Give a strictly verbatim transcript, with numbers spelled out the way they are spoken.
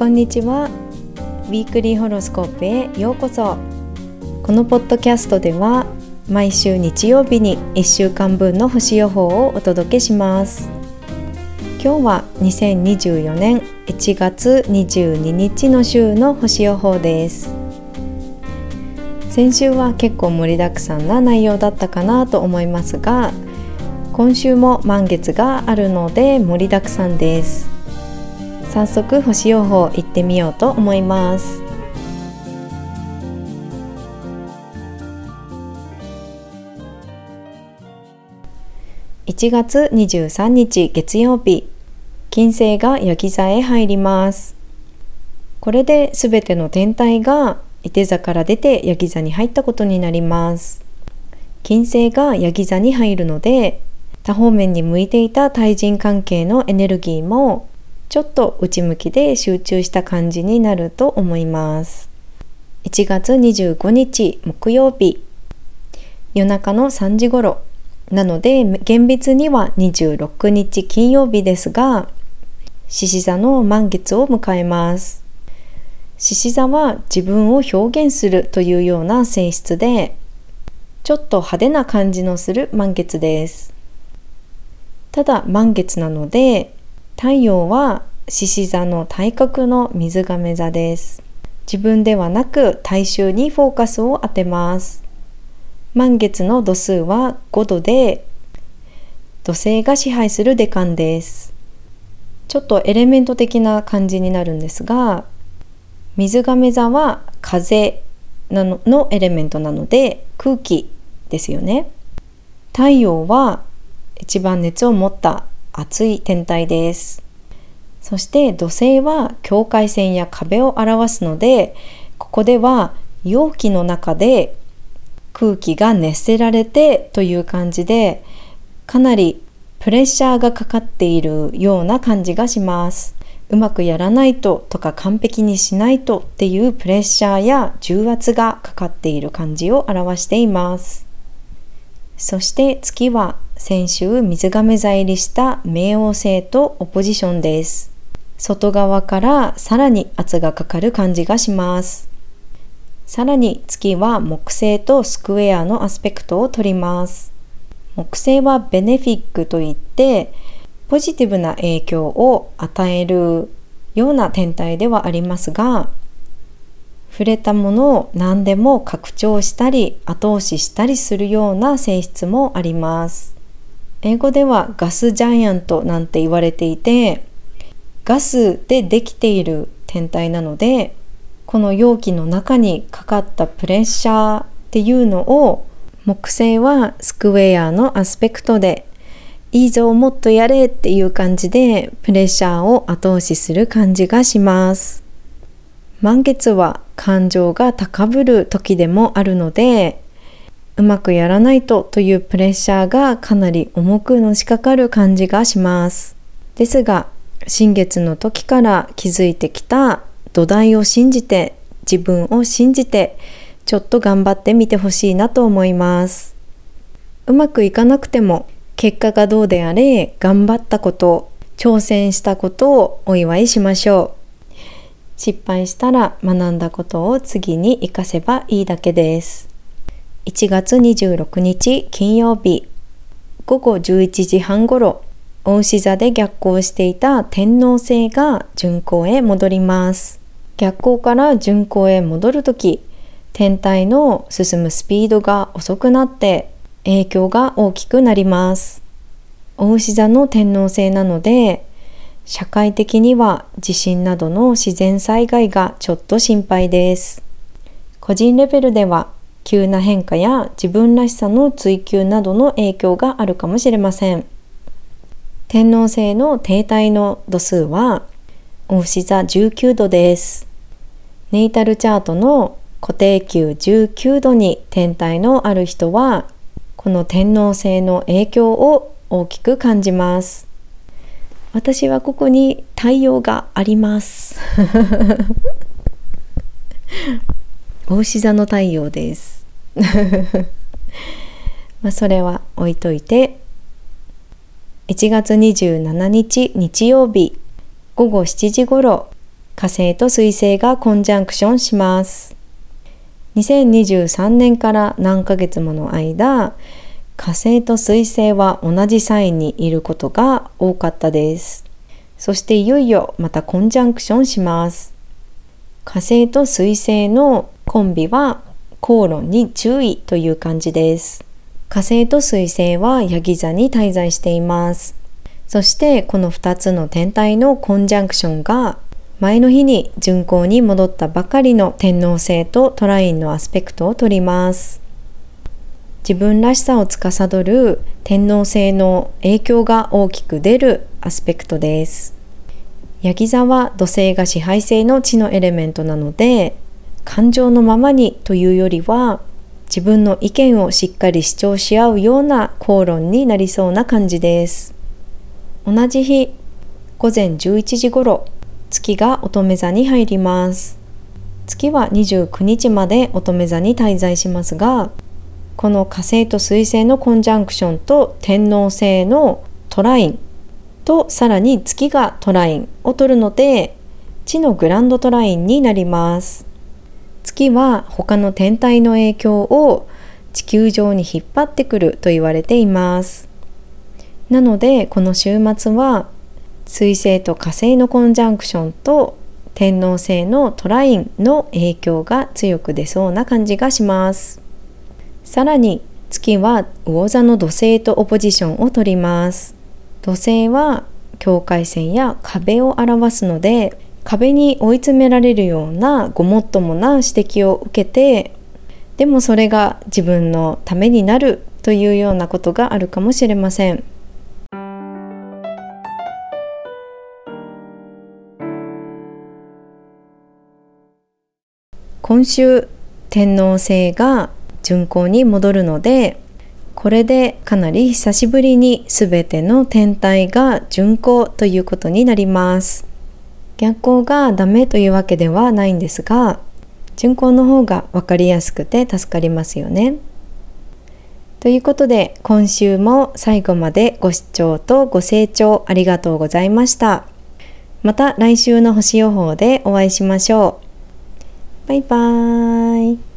こんにちは。ウィークリーホロスコープへようこそ。このポッドキャストでは毎週日曜日にいっしゅうかんぶんの星予報をお届けします。今日はにせんにじゅうよねんいちがつにじゅうににちの週の星予報です。先週は結構盛りだくさんな内容だったかなと思いますが、今週も満月があるので盛りだくさんです。早速星予報行ってみようと思います。いちがつにじゅうさんにち月曜日、金星がヤギ座へ入ります。これで全ての天体がいて座から出てヤギ座に入ったことになります。金星がヤギ座に入るので、多方面に向いていた対人関係のエネルギーもちょっと内向きで集中した感じになると思います。いちがつにじゅうごにち木曜日、夜中のさんじごろなので厳密にはにじゅうろくにち金曜日ですが、獅子座の満月を迎えます。獅子座は自分を表現するというような性質で、ちょっと派手な感じのする満月です。ただ満月なので、太陽は獅子座の対角の水亀座です。自分ではなく大衆にフォーカスを当てます。満月の度数はごどで、土星が支配するデカンです。ちょっとエレメント的な感じになるんですが、水亀座は風なののエレメントなので空気ですよね。太陽は一番熱を持った熱い天体です。そして土星は境界線や壁を表すので、ここでは容器の中で空気が熱せられてという感じで、かなりプレッシャーがかかっているような感じがします。うまくやらないととか完璧にしないとっていうプレッシャーや重圧がかかっている感じを表しています。そして月は先週水亀座入りした冥王星とオポジションです。外側からさらに圧がかかる感じがします。さらに月は木星とスクエアのアスペクトを取ります。木星はベネフィックといって、ポジティブな影響を与えるような天体ではありますが、触れたものを何でも拡張したり後押ししたりするような性質もあります。英語ではガスジャイアントなんて言われていて、ガスでできている天体なので、この容器の中にかかったプレッシャーっていうのを、木星はスクエアのアスペクトでいいぞもっとやれっていう感じでプレッシャーを後押しする感じがします。満月は感情が高ぶる時でもあるので、うまくやらないとというプレッシャーがかなり重くのしかかる感じがします。ですが新月の時から気づいてきた土台を信じて、自分を信じて、ちょっと頑張ってみてほしいなと思います。うまくいかなくても結果がどうであれ、頑張ったこと、挑戦したことをお祝いしましょう。失敗したら学んだことを次に生かせばいいだけです。いちがつにじゅうろくにち金曜日、午後じゅういちじはんごろ、おうし座で逆行していた天王星が巡行へ戻ります。逆行から巡行へ戻るとき、天体の進むスピードが遅くなって影響が大きくなります。おうし座の天王星なので、社会的には地震などの自然災害がちょっと心配です。個人レベルでは急な変化や自分らしさの追求などの影響があるかもしれません。天王星の停滞の度数は牡牛座じゅうきゅうどです。ネイタルチャートの固定給じゅうきゅうどに天体のある人は、この天王星の影響を大きく感じます。私はここに太陽があります牡牛座の太陽ですまあそれは置いといて、いちがつにじゅうしちにち日曜日、午後しちじごろ、火星と水星がコンジャンクションします。にせんにじゅうさんねんから何ヶ月もの間、火星と水星は同じサインにいることが多かったです。そしていよいよまたコンジャンクションします。火星と水星のコンビは口論に注意という感じです。火星と水星はヤギ座に滞在しています。そしてこのふたつの天体のコンジャンクションが、前の日に巡行に戻ったばかりの天王星とトラインのアスペクトをとります。自分らしさを司る天王星の影響が大きく出るアスペクトです。ヤギ座は土星が支配性の地のエレメントなので、感情のままにというよりは自分の意見をしっかり主張し合うような口論になりそうな感じです。同じ日午前じゅういちじ頃、月が乙女座に入ります。月はにじゅうくにちまで乙女座に滞在しますが、この火星と水星のコンジャンクションと天王星のトラインと、さらに月がトラインを取るので、地のグランドトラインになります。月は他の天体の影響を地球上に引っ張ってくると言われています。なのでこの週末は水星と火星のコンジャンクションと天王星のトラインの影響が強く出そうな感じがします。さらに月は魚座の土星とオポジションを取ります。土星は境界線や壁を表すので、壁に追い詰められるようなごもっともな指摘を受けて、でもそれが自分のためになるというようなことがあるかもしれません。今週天王星が巡行に戻るので、これでかなり久しぶりに全ての天体が巡行ということになります。逆行がダメというわけではないんですが、巡行の方が分かりやすくて助かりますよね。ということで、今週も最後までご視聴とご清聴ありがとうございました。また来週の星予報でお会いしましょう。バイバーイ。